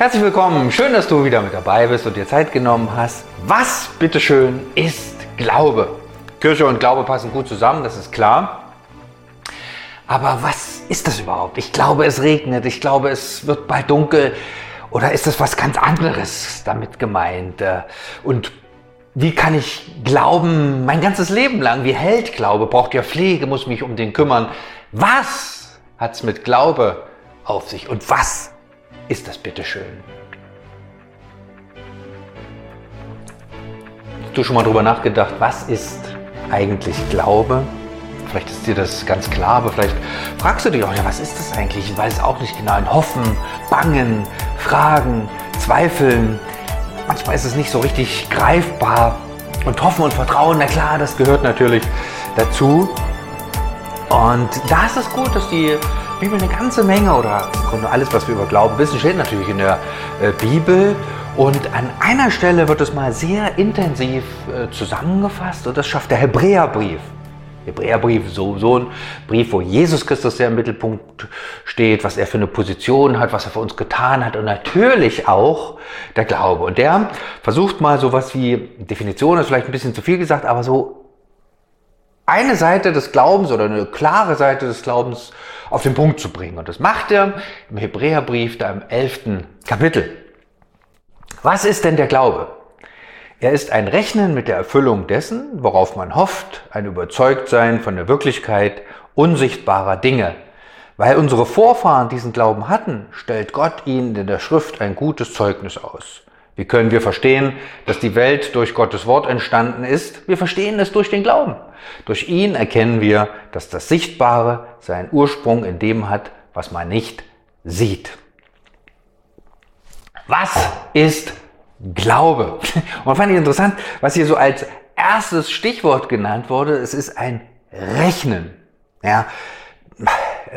Herzlich willkommen, schön, dass du wieder mit dabei bist und dir Zeit genommen hast. Was, bitteschön, ist Glaube? Kirche und Glaube passen gut zusammen, das ist klar. Aber was ist das überhaupt? Ich glaube, es regnet, ich glaube, es wird bald dunkel. Oder ist das was ganz anderes damit gemeint? Und wie kann ich glauben mein ganzes Leben lang? Wie hält Glaube? Braucht ja Pflege, muss mich um den kümmern. Was hat es mit Glaube auf sich? Und was ist das bitteschön? Hast du schon mal drüber nachgedacht, was ist eigentlich Glaube? Vielleicht ist dir das ganz klar, aber vielleicht fragst du dich auch, ja, was ist das eigentlich? Ich weiß auch nicht genau. Ein Hoffen, Bangen, Fragen, Zweifeln. Manchmal ist es nicht so richtig greifbar. Und Hoffen und Vertrauen, na klar, das gehört natürlich dazu. Und da ist es gut, dass die Bibel eine ganze Menge oder im Grunde alles, was wir über Glauben wissen, steht natürlich in der Bibel. Und an einer Stelle wird es mal sehr intensiv zusammengefasst und das schafft der Hebräerbrief. Hebräerbrief, so ein Brief, wo Jesus Christus sehr im Mittelpunkt steht, was er für eine Position hat, was er für uns getan hat und natürlich auch der Glaube. Und der versucht mal sowas wie, Definition ist vielleicht ein bisschen zu viel gesagt, aber so eine Seite des Glaubens oder eine klare Seite des Glaubens auf den Punkt zu bringen. Und das macht er im Hebräerbrief, da im 11. Kapitel. Was ist denn der Glaube? Er ist ein Rechnen mit der Erfüllung dessen, worauf man hofft, ein Überzeugtsein von der Wirklichkeit unsichtbarer Dinge. Weil unsere Vorfahren diesen Glauben hatten, stellt Gott ihnen in der Schrift ein gutes Zeugnis aus. Wie können wir verstehen, dass die Welt durch Gottes Wort entstanden ist? Wir verstehen es durch den Glauben. Durch ihn erkennen wir, dass das Sichtbare seinen Ursprung in dem hat, was man nicht sieht. Was ist Glaube? Und fand ich interessant, was hier so als erstes Stichwort genannt wurde. Es ist ein Rechnen. Ja,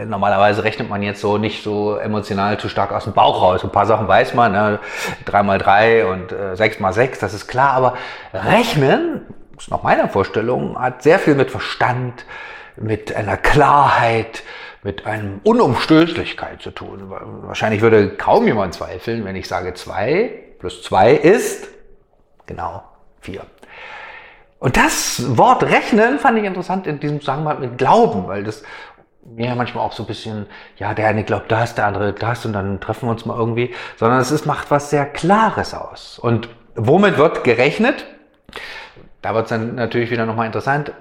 normalerweise rechnet man jetzt so nicht so emotional zu stark aus dem Bauch raus. Ein paar Sachen weiß man, ne? 3x3 und 6x6, das ist klar. Aber Rechnen, ist nach meiner Vorstellung, hat sehr viel mit Verstand, mit einer Klarheit, mit einem Unumstößlichkeit zu tun. Wahrscheinlich würde kaum jemand zweifeln, wenn ich sage 2 + 2 ist, genau, 4. Und das Wort Rechnen fand ich interessant in diesem Zusammenhang mit Glauben, weil das mir manchmal auch so ein bisschen, ja, der eine glaubt das, der andere das und dann treffen wir uns mal irgendwie, sondern macht was sehr Klares aus. Und womit wird gerechnet? Da wird es dann natürlich wieder nochmal interessant.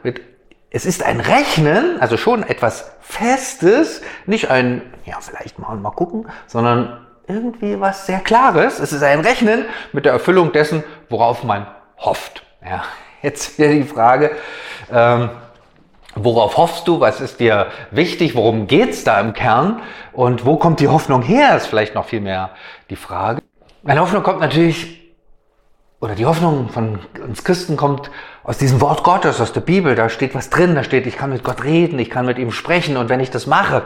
Es ist ein Rechnen, also schon etwas Festes, nicht ein, ja, vielleicht mal und mal gucken, sondern irgendwie was sehr Klares. Es ist ein Rechnen mit der Erfüllung dessen, worauf man hofft. Ja, jetzt wieder die Frage, worauf hoffst du? Was ist dir wichtig? Worum geht's da im Kern? Und wo kommt die Hoffnung her? Ist vielleicht noch viel mehr die Frage. Meine Hoffnung kommt natürlich, oder die Hoffnung von uns Christen kommt aus diesem Wort Gottes, aus der Bibel. Da steht was drin, da steht, ich kann mit Gott reden, ich kann mit ihm sprechen und wenn ich das mache,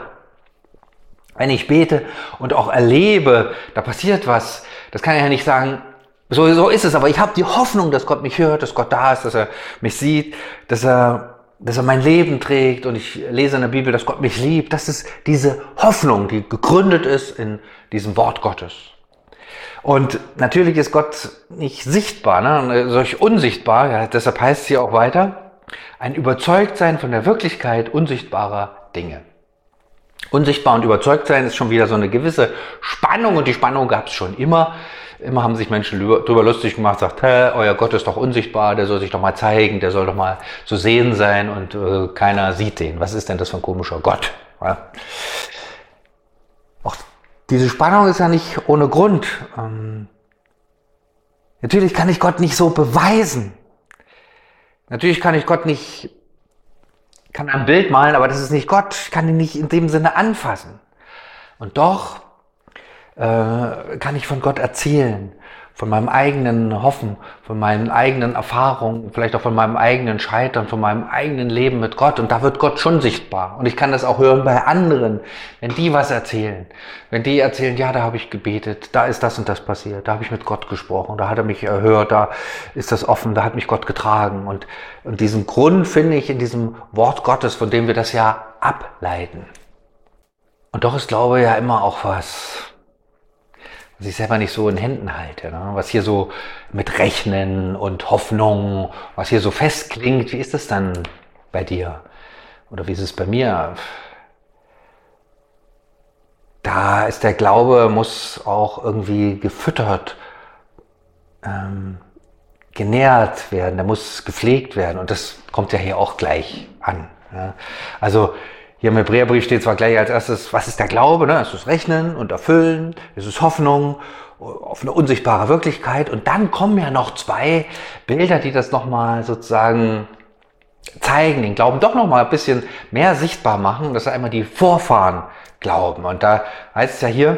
wenn ich bete und auch erlebe, da passiert was. Das kann ich ja nicht sagen, so ist es, aber ich habe die Hoffnung, dass Gott mich hört, dass Gott da ist, dass er mich sieht, dass er mein Leben trägt und ich lese in der Bibel, dass Gott mich liebt. Das ist diese Hoffnung, die gegründet ist in diesem Wort Gottes. Und natürlich ist Gott nicht sichtbar, ne? Solch unsichtbar, ja, deshalb heißt es hier auch weiter, ein Überzeugtsein von der Wirklichkeit unsichtbarer Dinge. Unsichtbar und überzeugt sein ist schon wieder so eine gewisse Spannung und die Spannung gab es schon immer. Immer haben sich Menschen drüber lustig gemacht, sagt, euer Gott ist doch unsichtbar, der soll sich doch mal zeigen, der soll doch mal zu sehen sein und keiner sieht den. Was ist denn das für ein komischer Gott? Ja. Auch diese Spannung ist ja nicht ohne Grund. Natürlich kann ich Gott nicht so beweisen. Natürlich kann ich Gott nicht... Ich kann ein Bild malen, aber das ist nicht Gott. Ich kann ihn nicht in dem Sinne anfassen. Und doch kann ich von Gott erzählen, von meinem eigenen Hoffen, von meinen eigenen Erfahrungen, vielleicht auch von meinem eigenen Scheitern, von meinem eigenen Leben mit Gott. Und da wird Gott schon sichtbar. Und ich kann das auch hören bei anderen, wenn die was erzählen. Wenn die erzählen, ja, da habe ich gebetet, da ist das und das passiert, da habe ich mit Gott gesprochen, da hat er mich erhört, da ist das offen, da hat mich Gott getragen. Und diesen Grund finde ich in diesem Wort Gottes, von dem wir das ja ableiten. Und doch ist Glaube ja immer auch was sich selber nicht so in Händen halte. Ne? Was hier so mit Rechnen und Hoffnung, was hier so fest klingt, wie ist das dann bei dir? Oder wie ist es bei mir? Da ist der Glaube, muss auch irgendwie gefüttert, genährt werden, der muss gepflegt werden. Und das kommt ja hier auch gleich an. Ne? Also hier im Hebräerbrief steht zwar gleich als erstes, was ist der Glaube? Ne? Es ist Rechnen und Erfüllen, es ist Hoffnung auf eine unsichtbare Wirklichkeit. Und dann kommen ja noch zwei Bilder, die das nochmal sozusagen zeigen, den Glauben doch nochmal ein bisschen mehr sichtbar machen. Das ist einmal die Vorfahren glauben. Und da heißt es ja hier,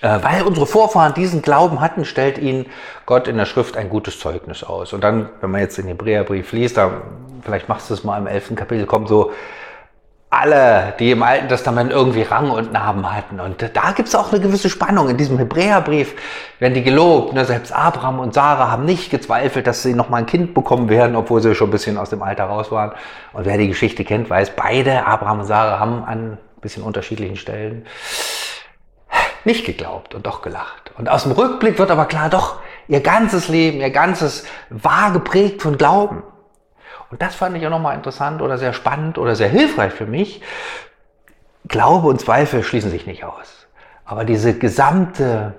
weil unsere Vorfahren diesen Glauben hatten, stellt ihnen Gott in der Schrift ein gutes Zeugnis aus. Und dann, wenn man jetzt den Hebräerbrief liest, da vielleicht machst du es mal im 11. Kapitel, kommen so alle, die im Alten Testament irgendwie Rang und Namen hatten. Und da gibt es auch eine gewisse Spannung. In diesem Hebräerbrief werden die gelobt. Ne? Selbst Abraham und Sarah haben nicht gezweifelt, dass sie nochmal ein Kind bekommen werden, obwohl sie schon ein bisschen aus dem Alter raus waren. Und wer die Geschichte kennt, weiß, beide, Abraham und Sarah, haben an ein bisschen unterschiedlichen Stellen nicht geglaubt und doch gelacht. Und aus dem Rückblick wird aber klar, doch, ihr ganzes Leben, ihr ganzes war geprägt von Glauben. Und das fand ich auch nochmal interessant oder sehr spannend oder sehr hilfreich für mich. Glaube und Zweifel schließen sich nicht aus. Aber dieses gesamte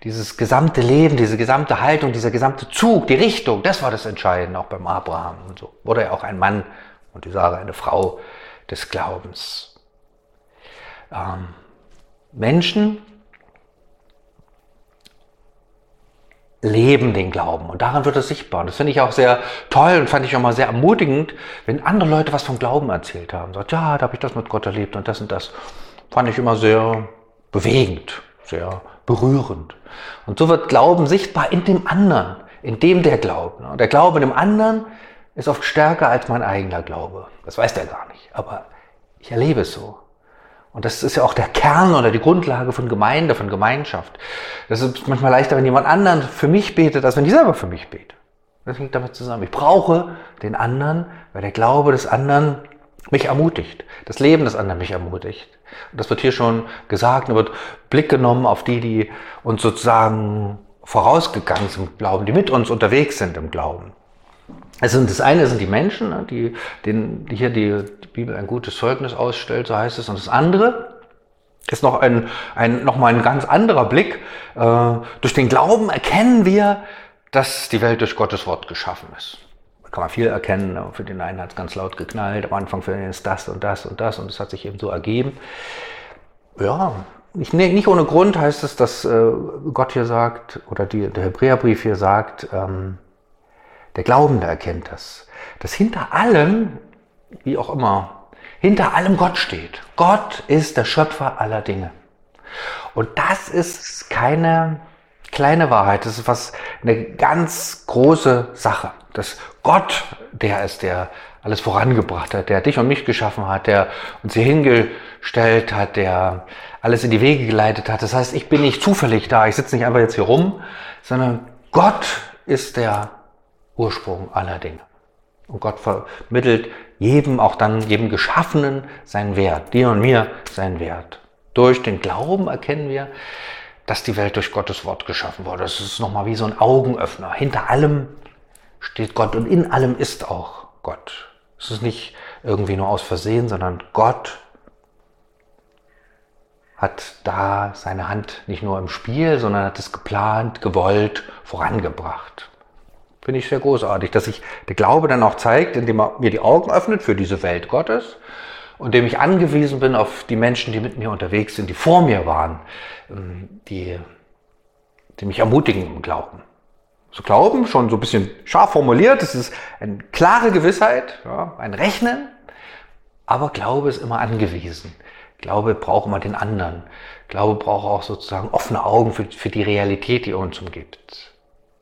Leben, diese gesamte Haltung, dieser gesamte Zug, die Richtung, das war das Entscheidende, auch beim Abraham und so. Wurde ja auch ein Mann und die Sarah eine Frau des Glaubens. Menschen leben den Glauben und daran wird es sichtbar. Und das finde ich auch sehr toll und fand ich auch mal sehr ermutigend, wenn andere Leute was vom Glauben erzählt haben. Sagt, ja, da habe ich das mit Gott erlebt und das fand ich immer sehr bewegend, sehr berührend. Und so wird Glauben sichtbar in dem anderen, in dem der glaubt. Und der Glaube in dem anderen ist oft stärker als mein eigener Glaube. Das weiß der gar nicht, aber ich erlebe es so. Und das ist ja auch der Kern oder die Grundlage von Gemeinde, von Gemeinschaft. Das ist manchmal leichter, wenn jemand anderen für mich betet, als wenn ich selber für mich bete. Das hängt damit zusammen. Ich brauche den anderen, weil der Glaube des anderen mich ermutigt. Das Leben des anderen mich ermutigt. Und das wird hier schon gesagt, da wird Blick genommen auf die, die uns sozusagen vorausgegangen sind im Glauben, die mit uns unterwegs sind im Glauben. Also das eine sind die Menschen, die hier die Bibel ein gutes Zeugnis ausstellt, so heißt es. Und das andere ist nochmal ein ganz anderer Blick. Durch den Glauben erkennen wir, dass die Welt durch Gottes Wort geschaffen ist. Da kann man viel erkennen. Für den einen hat es ganz laut geknallt. Am Anfang für den ist das und das und das. Und es hat sich eben so ergeben. Ja, nicht ohne Grund heißt es, dass Gott hier sagt, oder der Hebräerbrief hier sagt, der Glaubende erkennt das, dass hinter allem, wie auch immer, hinter allem Gott steht. Gott ist der Schöpfer aller Dinge. Und das ist keine kleine Wahrheit, das ist eine ganz große Sache. Dass Gott der ist, der alles vorangebracht hat, der dich und mich geschaffen hat, der uns hier hingestellt hat, der alles in die Wege geleitet hat. Das heißt, ich bin nicht zufällig da, ich sitze nicht einfach jetzt hier rum, sondern Gott ist der Ursprung aller Dinge. Und Gott vermittelt jedem Geschaffenen seinen Wert, dir und mir seinen Wert. Durch den Glauben erkennen wir, dass die Welt durch Gottes Wort geschaffen wurde. Das ist nochmal wie so ein Augenöffner. Hinter allem steht Gott und in allem ist auch Gott. Es ist nicht irgendwie nur aus Versehen, sondern Gott hat da seine Hand nicht nur im Spiel, sondern hat es geplant, gewollt, vorangebracht. Finde ich sehr großartig, dass sich der Glaube dann auch zeigt, indem er mir die Augen öffnet für diese Welt Gottes und indem ich angewiesen bin auf die Menschen, die mit mir unterwegs sind, die vor mir waren, die mich ermutigen im Glauben. So Glauben, schon so ein bisschen scharf formuliert, es ist eine klare Gewissheit, ja, ein Rechnen, aber Glaube ist immer angewiesen. Glaube braucht immer den anderen. Glaube braucht auch sozusagen offene Augen für die Realität, die uns umgibt.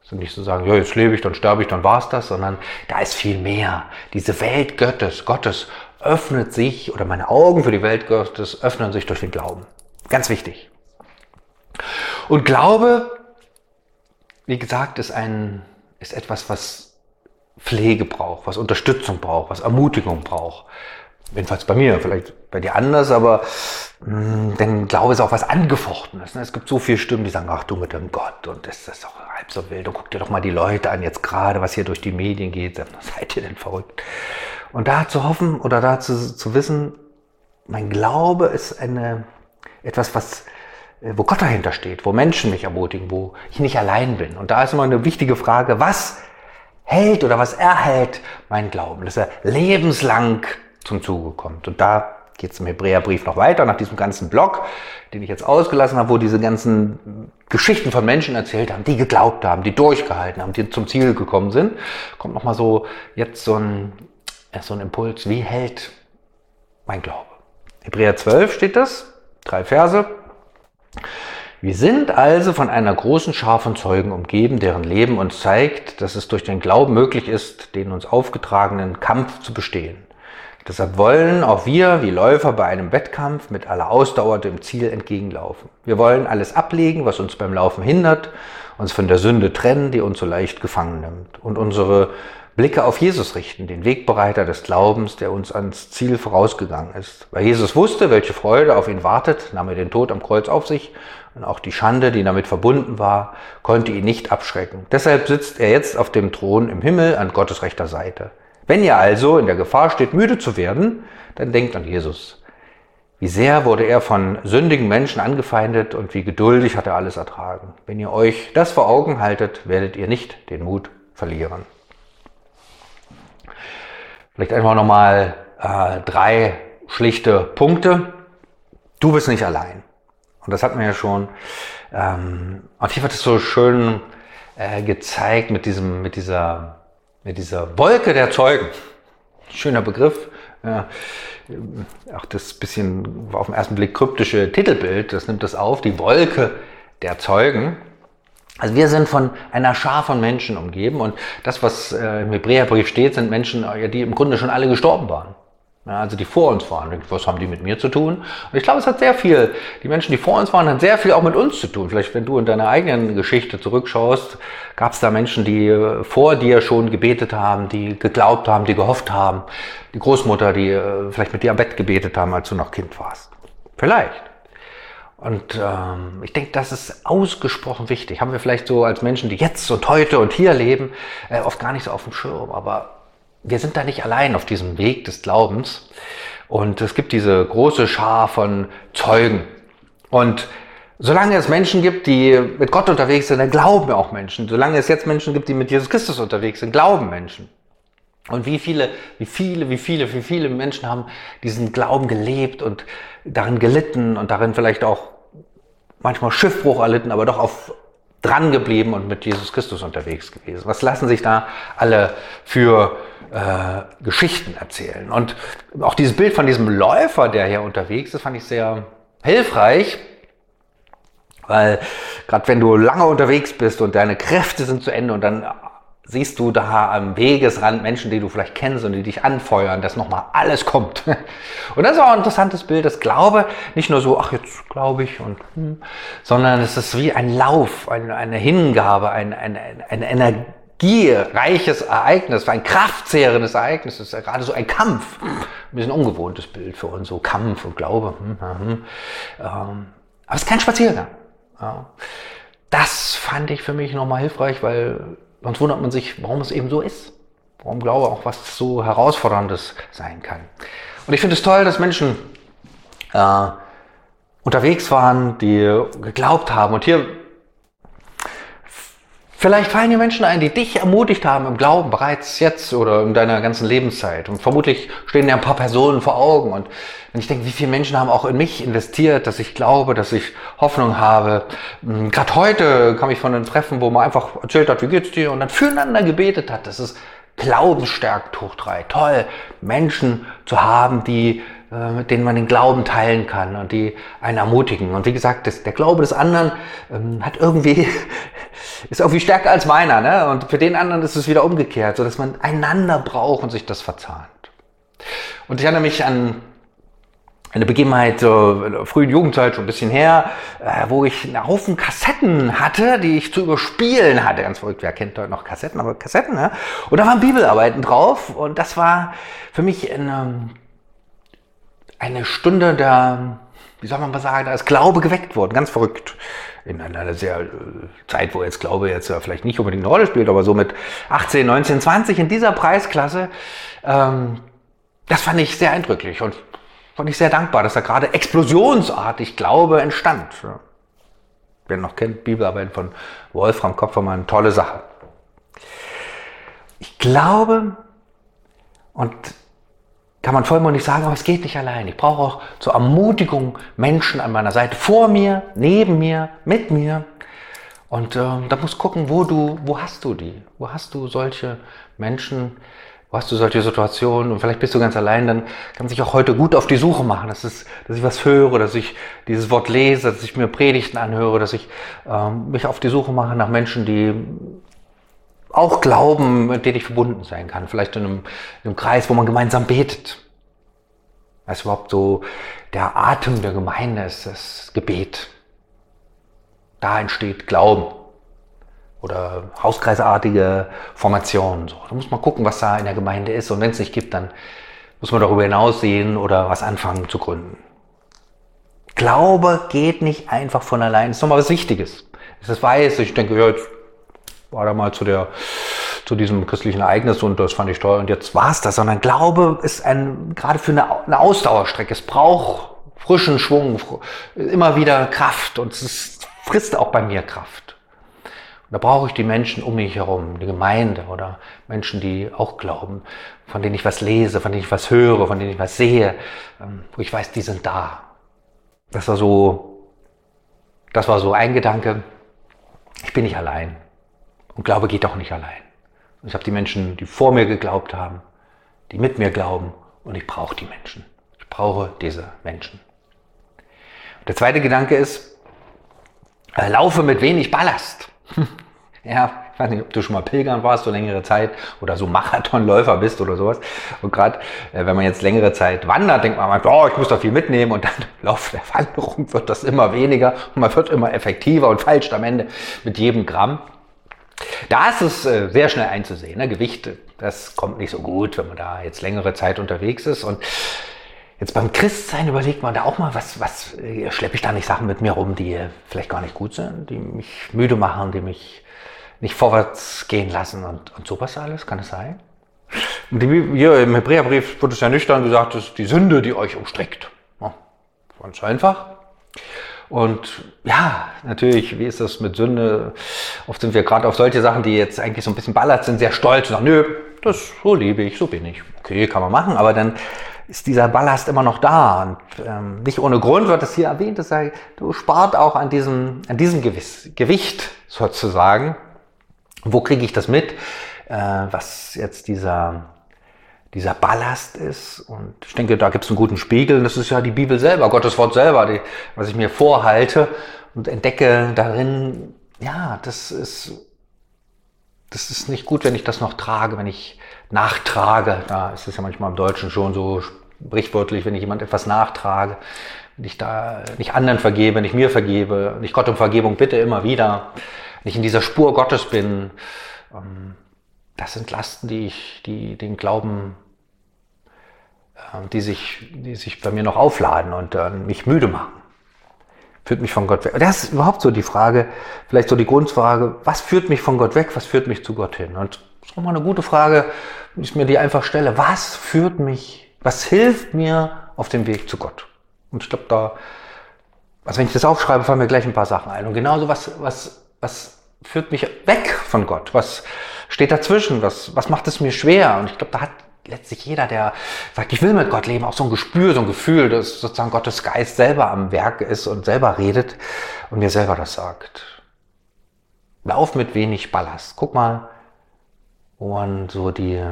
Also nicht zu sagen, ja, jetzt lebe ich, dann sterbe ich, dann war's das, sondern da ist viel mehr. Diese Welt Gottes öffnet sich, oder meine Augen für die Welt Gottes öffnen sich durch den Glauben. Ganz wichtig. Und Glaube, wie gesagt, ist etwas, was Pflege braucht, was Unterstützung braucht, was Ermutigung braucht, Jedenfalls bei mir, vielleicht bei dir anders, aber denn Glaube ist auch was Angefochtenes. Ne? Es gibt so viele Stimmen, die sagen, ach du mit dem Gott und ist das doch halb so wild. Und guck dir doch mal die Leute an jetzt gerade, was hier durch die Medien geht. Seid ihr denn verrückt? Und da zu hoffen oder da zu wissen, mein Glaube ist etwas, wo Gott dahinter steht, wo Menschen mich ermutigen, wo ich nicht allein bin. Und da ist immer eine wichtige Frage, was hält oder was erhält mein Glauben, dass er lebenslang zum Zuge kommt. Und da geht es im Hebräerbrief noch weiter, nach diesem ganzen Blog, den ich jetzt ausgelassen habe, wo diese ganzen Geschichten von Menschen erzählt haben, die geglaubt haben, die durchgehalten haben, die zum Ziel gekommen sind, kommt nochmal so jetzt so ein Impuls, wie hält mein Glaube? Hebräer 12 steht das, 3 Verse. Wir sind also von einer großen Schar von Zeugen umgeben, deren Leben uns zeigt, dass es durch den Glauben möglich ist, den uns aufgetragenen Kampf zu bestehen. Deshalb wollen auch wir, wie Läufer bei einem Wettkampf, mit aller Ausdauer dem Ziel entgegenlaufen. Wir wollen alles ablegen, was uns beim Laufen hindert, uns von der Sünde trennen, die uns so leicht gefangen nimmt, und unsere Blicke auf Jesus richten, den Wegbereiter des Glaubens, der uns ans Ziel vorausgegangen ist. Weil Jesus wusste, welche Freude auf ihn wartet, nahm er den Tod am Kreuz auf sich, und auch die Schande, die damit verbunden war, konnte ihn nicht abschrecken. Deshalb sitzt er jetzt auf dem Thron im Himmel an Gottes rechter Seite. Wenn ihr also in der Gefahr steht, müde zu werden, dann denkt an Jesus. Wie sehr wurde er von sündigen Menschen angefeindet und wie geduldig hat er alles ertragen. Wenn ihr euch das vor Augen haltet, werdet ihr nicht den Mut verlieren. Vielleicht einfach nochmal 3 schlichte Punkte. Du bist nicht allein. Und das hatten wir ja schon. Und hier wird es so schön gezeigt mit dieser Wolke der Zeugen. Schöner Begriff. Ja. Auch das bisschen auf den ersten Blick kryptische Titelbild, das nimmt das auf, die Wolke der Zeugen. Also wir sind von einer Schar von Menschen umgeben und das, was im Hebräerbrief steht, sind Menschen, die im Grunde schon alle gestorben waren. Ja, also die vor uns waren. Was haben die mit mir zu tun? Und ich glaube, es hat sehr viel, die Menschen, die vor uns waren, hat sehr viel auch mit uns zu tun. Vielleicht, wenn du in deiner eigenen Geschichte zurückschaust, gab es da Menschen, die vor dir schon gebetet haben, die geglaubt haben, die gehofft haben. Die Großmutter, die vielleicht mit dir am Bett gebetet haben, als du noch Kind warst. Vielleicht. Und ich denke, das ist ausgesprochen wichtig. Haben wir vielleicht so als Menschen, die jetzt und heute und hier leben, oft gar nicht so auf dem Schirm, aber wir sind da nicht allein auf diesem Weg des Glaubens. Und es gibt diese große Schar von Zeugen. Und solange es Menschen gibt, die mit Gott unterwegs sind, dann glauben auch Menschen. Solange es jetzt Menschen gibt, die mit Jesus Christus unterwegs sind, glauben Menschen. Und wie viele Menschen haben diesen Glauben gelebt und darin gelitten und darin vielleicht auch manchmal Schiffbruch erlitten, aber doch auf dran geblieben und mit Jesus Christus unterwegs gewesen. Was lassen sich da alle für Geschichten erzählen? Und auch dieses Bild von diesem Läufer, der hier unterwegs ist, fand ich sehr hilfreich, weil gerade wenn du lange unterwegs bist und deine Kräfte sind zu Ende und dann siehst du da am Wegesrand Menschen, die du vielleicht kennst und die dich anfeuern, dass nochmal alles kommt. Und das ist auch ein interessantes Bild, das Glaube nicht nur so, ach jetzt glaube ich, und sondern es ist wie ein Lauf, eine Hingabe, ein energiereiches Ereignis, ein kraftzehrendes Ereignis, das ist ja gerade so ein Kampf. Ein bisschen ungewohntes Bild für uns, so Kampf und Glaube. Aber es ist kein Spaziergang. Das fand ich für mich nochmal hilfreich, weil sonst wundert man sich, warum es eben so ist. Warum Glaube auch was so Herausforderndes sein kann. Und ich finde es toll, dass Menschen unterwegs waren, die geglaubt haben. Und hier, vielleicht fallen dir Menschen ein, die dich ermutigt haben im Glauben, bereits jetzt oder in deiner ganzen Lebenszeit. Und vermutlich stehen dir ein paar Personen vor Augen. Und wenn ich denke, wie viele Menschen haben auch in mich investiert, dass ich glaube, dass ich Hoffnung habe. Gerade heute kam ich von einem Treffen, wo man einfach erzählt hat, wie geht's dir? Und dann füreinander gebetet hat. Das ist Glauben stärkt hoch 3. Toll, Menschen zu haben, die mit denen man den Glauben teilen kann und die einen ermutigen. Und wie gesagt, der Glaube des anderen ist irgendwie stärker als meiner, ne? Und für den anderen ist es wieder umgekehrt, sodass man einander braucht und sich das verzahnt. Und ich erinnere mich an eine Begebenheit in der frühen Jugendzeit, schon ein bisschen her, wo ich einen Haufen Kassetten hatte, die ich zu überspielen hatte. Ganz verrückt, wer kennt heute noch Kassetten, aber Kassetten, ne? Und da waren Bibelarbeiten drauf und das war für mich eine eine Stunde der, wie soll man mal sagen, da ist Glaube geweckt worden, ganz verrückt. In einer sehr Zeit, wo jetzt Glaube jetzt ja vielleicht nicht unbedingt eine Rolle spielt, aber so mit 18, 19, 20 in dieser Preisklasse, das fand ich sehr eindrücklich und fand ich sehr dankbar, dass da gerade explosionsartig Glaube entstand. Ja. Wer noch kennt, Bibelarbeiten von Wolfram Kopfermann, tolle Sache. Ich glaube, und kann man vollmundig sagen, aber es geht nicht allein. Ich brauche auch zur Ermutigung Menschen an meiner Seite, vor mir, neben mir, mit mir. Und da musst du gucken, wo hast du solche Menschen, wo hast du solche Situationen und vielleicht bist du ganz allein, dann kann sich auch heute gut auf die Suche machen, dass ich was höre, dass ich dieses Wort lese, dass ich mir Predigten anhöre, dass ich mich auf die Suche mache nach Menschen, die auch Glauben, mit denen ich verbunden sein kann. Vielleicht in einem Kreis, wo man gemeinsam betet. Das ist überhaupt so der Atem der Gemeinde, ist das Gebet. Da entsteht Glauben. Oder hauskreisartige Formationen. So, da muss man gucken, was da in der Gemeinde ist. Und wenn es nicht gibt, dann muss man darüber hinaussehen oder was anfangen zu gründen. Glaube geht nicht einfach von allein. Das ist nochmal was Wichtiges. Das weiß ich. Ich denke, ja, jetzt war da mal zu diesem christlichen Ereignis und das fand ich toll und jetzt war's das, sondern Glaube ist gerade für eine Ausdauerstrecke. Es braucht frischen Schwung, immer wieder Kraft und es frisst auch bei mir Kraft. Und da brauche ich die Menschen um mich herum, die Gemeinde oder Menschen, die auch glauben, von denen ich was lese, von denen ich was höre, von denen ich was sehe, wo ich weiß, die sind da. Das war so ein Gedanke. Ich bin nicht allein. Und Glaube geht auch nicht allein. Ich habe die Menschen, die vor mir geglaubt haben, die mit mir glauben und ich brauche die Menschen. Ich brauche diese Menschen. Und der zweite Gedanke ist, laufe mit wenig Ballast. Ja, ich weiß nicht, ob du schon mal pilgern warst, so längere Zeit oder so Marathonläufer bist oder sowas. Und gerade, wenn man jetzt längere Zeit wandert, denkt man manchmal, ich muss da viel mitnehmen und dann im Laufe der Wanderung wird das immer weniger und man wird immer effektiver und falscht am Ende mit jedem Gramm. Da ist es sehr schnell einzusehen, ne? Gewicht, das kommt nicht so gut, wenn man da jetzt längere Zeit unterwegs ist. Und jetzt beim Christsein überlegt man da auch mal, was schleppe ich da nicht Sachen mit mir rum, die vielleicht gar nicht gut sind, die mich müde machen, die mich nicht vorwärts gehen lassen und sowas alles, kann es sein? Und hier im Hebräerbrief wird es ja nüchtern gesagt, das ist die Sünde, die euch umstrickt. Ja, ganz einfach. Und ja, natürlich, wie ist das mit Sünde? Oft sind wir gerade auf solche Sachen, die jetzt eigentlich so ein bisschen ballert, sind sehr stolz und sagen, nö, das so liebe ich, so bin ich. Okay, kann man machen, aber dann ist dieser Ballast immer noch da. Und nicht ohne Grund wird das hier erwähnt, das heißt, du spart auch an diesem Gewicht sozusagen. Wo kriege ich das mit, was jetzt dieser Ballast ist. Und ich denke, da gibt es einen guten Spiegel. Und das ist ja die Bibel selber, Gottes Wort selber, was ich mir vorhalte und entdecke darin, ja, das ist nicht gut, wenn ich das noch trage, wenn ich nachtrage. Da ist es ja manchmal im Deutschen schon so sprichwörtlich, wenn ich jemand etwas nachtrage, wenn ich da nicht anderen vergebe, nicht mir vergebe, nicht Gott um Vergebung bitte immer wieder, nicht in dieser Spur Gottes bin. Das sind Lasten, die den Glauben, die sich bei mir noch aufladen und mich müde machen. Führt mich von Gott weg. Das ist überhaupt so die Frage, vielleicht so die Grundfrage, was führt mich von Gott weg, was führt mich zu Gott hin? Und das ist nochmal eine gute Frage, wenn ich mir die einfach stelle. Was führt mich, was hilft mir auf dem Weg zu Gott? Und ich glaube wenn ich das aufschreibe, fallen mir gleich ein paar Sachen ein. Und genauso, was führt mich weg von Gott? Was steht dazwischen? Was macht es mir schwer? Und ich glaube, da hat letztlich jeder, der sagt, ich will mit Gott leben, auch so ein Gespür, so ein Gefühl, dass sozusagen Gottes Geist selber am Werk ist und selber redet und mir selber das sagt. Lauf mit wenig Ballast. Guck mal, wo man so die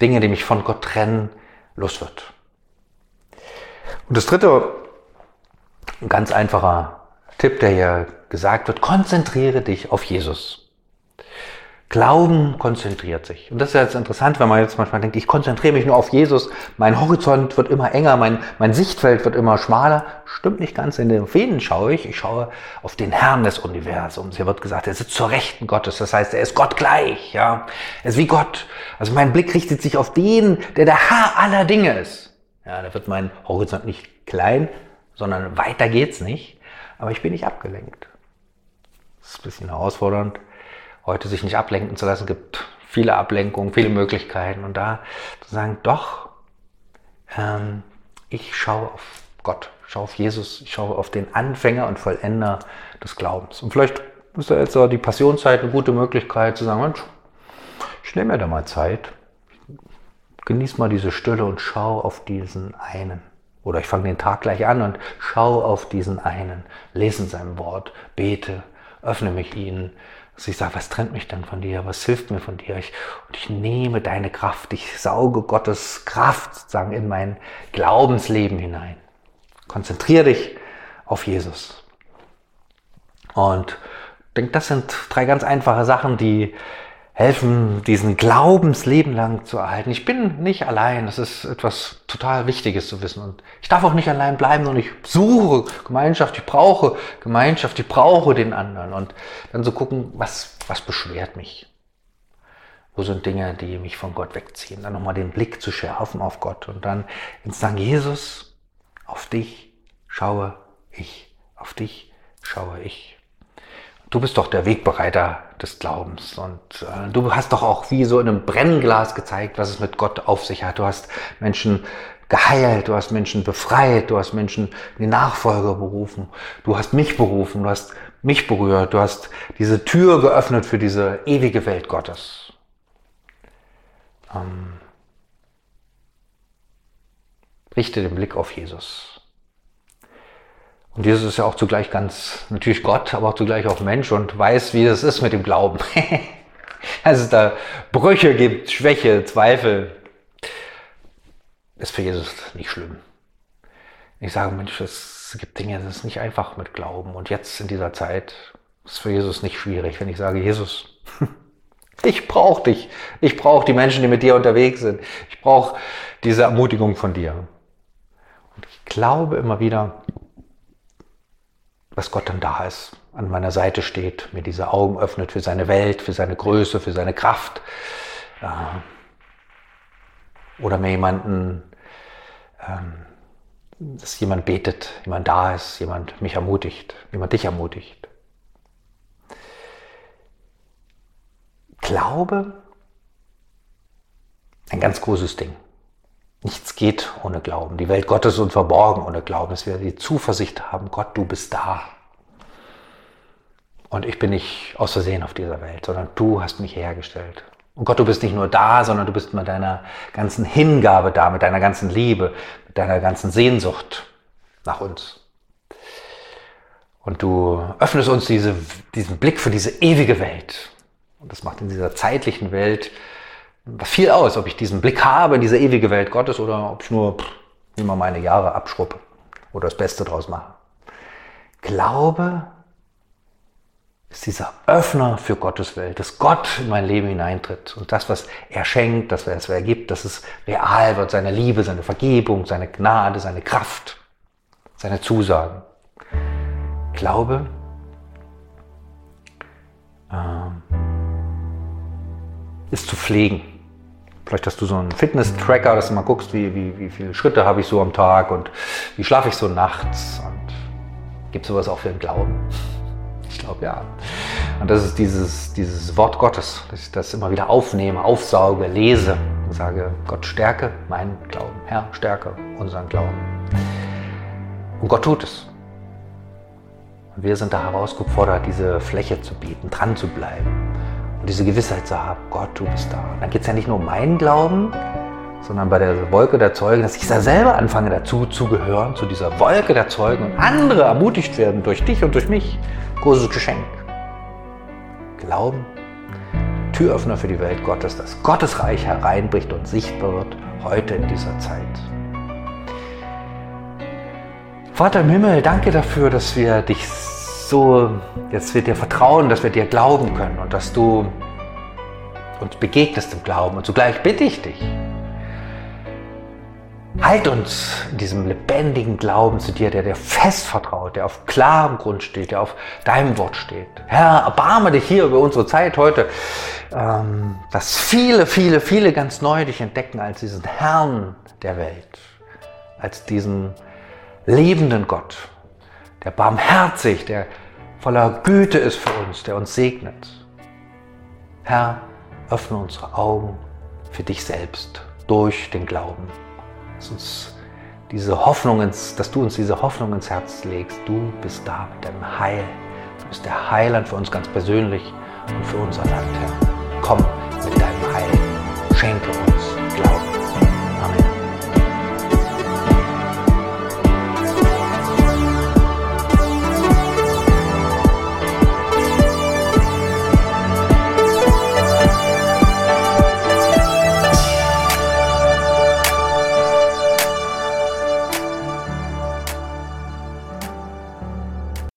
Dinge, die mich von Gott trennen, los wird. Und das dritte, ein ganz einfacher Tipp, der hier gesagt wird, konzentriere dich auf Jesus. Glauben konzentriert sich. Und das ist ja jetzt interessant, wenn man jetzt manchmal denkt, ich konzentriere mich nur auf Jesus, mein Horizont wird immer enger, mein Sichtfeld wird immer schmaler. Stimmt nicht ganz, auf wen schaue ich? Ich schaue auf den Herrn des Universums. Hier wird gesagt, er sitzt zur Rechten Gottes, das heißt, er ist Gott gleich. Ja? Er ist wie Gott. Also mein Blick richtet sich auf den, der der Herr aller Dinge ist. Ja, da wird mein Horizont nicht klein, sondern weiter geht's nicht. Aber ich bin nicht abgelenkt. Das ist ein bisschen herausfordernd. Heute sich nicht ablenken zu lassen, gibt viele Ablenkungen, viele Möglichkeiten. Und da zu sagen, doch, ich schaue auf Gott, ich schaue auf Jesus, ich schaue auf den Anfänger und Vollender des Glaubens. Und vielleicht ist da jetzt auch die Passionszeit eine gute Möglichkeit zu sagen, Mensch, ich nehme mir da mal Zeit, genieß mal diese Stille und schau auf diesen einen. Oder ich fange den Tag gleich an und schau auf diesen einen, lese in seinem Wort, bete, öffne mich ihnen, dass ich sage, was trennt mich denn von dir, was hilft mir von dir? Und ich nehme deine Kraft, ich sauge Gottes Kraft sozusagen in mein Glaubensleben hinein. Konzentriere dich auf Jesus. Und ich denke, das sind drei ganz einfache Sachen, die helfen, diesen Glaubensleben lang zu erhalten. Ich bin nicht allein. Das ist etwas total Wichtiges zu wissen. Und ich darf auch nicht allein bleiben, sondern ich suche Gemeinschaft. Ich brauche Gemeinschaft. Ich brauche den anderen. Und dann so gucken, was beschwert mich? Wo sind Dinge, die mich von Gott wegziehen? Dann nochmal den Blick zu schärfen auf Gott. Und dann ins Sagen, Jesus, auf dich schaue ich. Auf dich schaue ich. Du bist doch der Wegbereiter des Glaubens und du hast doch auch wie so in einem Brennglas gezeigt, was es mit Gott auf sich hat. Du hast Menschen geheilt, du hast Menschen befreit, du hast Menschen in die Nachfolge berufen, du hast mich berufen, du hast mich berührt, du hast diese Tür geöffnet für diese ewige Welt Gottes. Richte den Blick auf Jesus. Und Jesus ist ja auch zugleich ganz, natürlich Gott, aber auch zugleich auch Mensch und weiß, wie das ist mit dem Glauben. Dass es da Brüche gibt, Schwäche, Zweifel, ist für Jesus nicht schlimm. Ich sage, Mensch, es gibt Dinge, das ist nicht einfach mit Glauben. Und jetzt in dieser Zeit ist für Jesus nicht schwierig, wenn ich sage, Jesus, ich brauche dich. Ich brauche die Menschen, die mit dir unterwegs sind. Ich brauche diese Ermutigung von dir. Und ich glaube immer wieder, was Gott dann da ist, an meiner Seite steht, mir diese Augen öffnet für seine Welt, für seine Größe, für seine Kraft. Oder mir jemanden, dass jemand betet, jemand da ist, jemand mich ermutigt, jemand dich ermutigt. Glaube, ein ganz großes Ding. Nichts geht ohne Glauben. Die Welt Gottes ist uns verborgen ohne Glauben, dass wir die Zuversicht haben, Gott, du bist da. Und ich bin nicht aus Versehen auf dieser Welt, sondern du hast mich hergestellt. Und Gott, du bist nicht nur da, sondern du bist mit deiner ganzen Hingabe da, mit deiner ganzen Liebe, mit deiner ganzen Sehnsucht nach uns. Und du öffnest uns diesen Blick für diese ewige Welt. Und das macht in dieser zeitlichen Welt was viel aus, ob ich diesen Blick habe in diese ewige Welt Gottes oder ob ich nur immer meine Jahre abschruppe oder das Beste draus mache. Glaube ist dieser Öffner für Gottes Welt, dass Gott in mein Leben hineintritt und das, was er schenkt, das, was er gibt, dass es real wird, seine Liebe, seine Vergebung, seine Gnade, seine Kraft, seine Zusagen. Glaube ist zu pflegen. Vielleicht hast du so einen Fitness-Tracker, dass du mal guckst, wie viele Schritte habe ich so am Tag und wie schlafe ich so nachts. Und gibt es sowas auch für den Glauben? Ich glaube, ja. Und das ist dieses Wort Gottes, dass ich das immer wieder aufnehme, aufsauge, lese und sage, Gott, stärke meinen Glauben. Herr, stärke unseren Glauben. Und Gott tut es. Und wir sind da herausgefordert, diese Fläche zu bieten, dran zu bleiben. Und diese Gewissheit zu haben, Gott, du bist da. Und dann geht es ja nicht nur um meinen Glauben, sondern bei der Wolke der Zeugen, dass ich da selber anfange, dazu zu gehören, zu dieser Wolke der Zeugen und andere ermutigt werden durch dich und durch mich. Großes Geschenk. Glauben, Türöffner für die Welt Gottes, dass Gottes Reich hereinbricht und sichtbar wird, heute in dieser Zeit. Vater im Himmel, danke dafür, dass wir dich so, jetzt wir dir vertrauen, dass wir dir glauben können und dass du uns begegnest im Glauben. Und zugleich bitte ich dich, halt uns in diesem lebendigen Glauben zu dir, der dir fest vertraut, der auf klarem Grund steht, der auf deinem Wort steht. Herr, erbarme dich hier über unsere Zeit heute, dass viele ganz neu dich entdecken als diesen Herrn der Welt, als diesen lebenden Gott, der barmherzig, der voller Güte ist für uns, der uns segnet. Herr, öffne unsere Augen für dich selbst durch den Glauben. Lass uns dass du uns diese Hoffnung ins Herz legst. Du bist da mit deinem Heil. Du bist der Heiland für uns ganz persönlich und für unser Land, Herr. Komm mit deinem Heil. Schenke uns.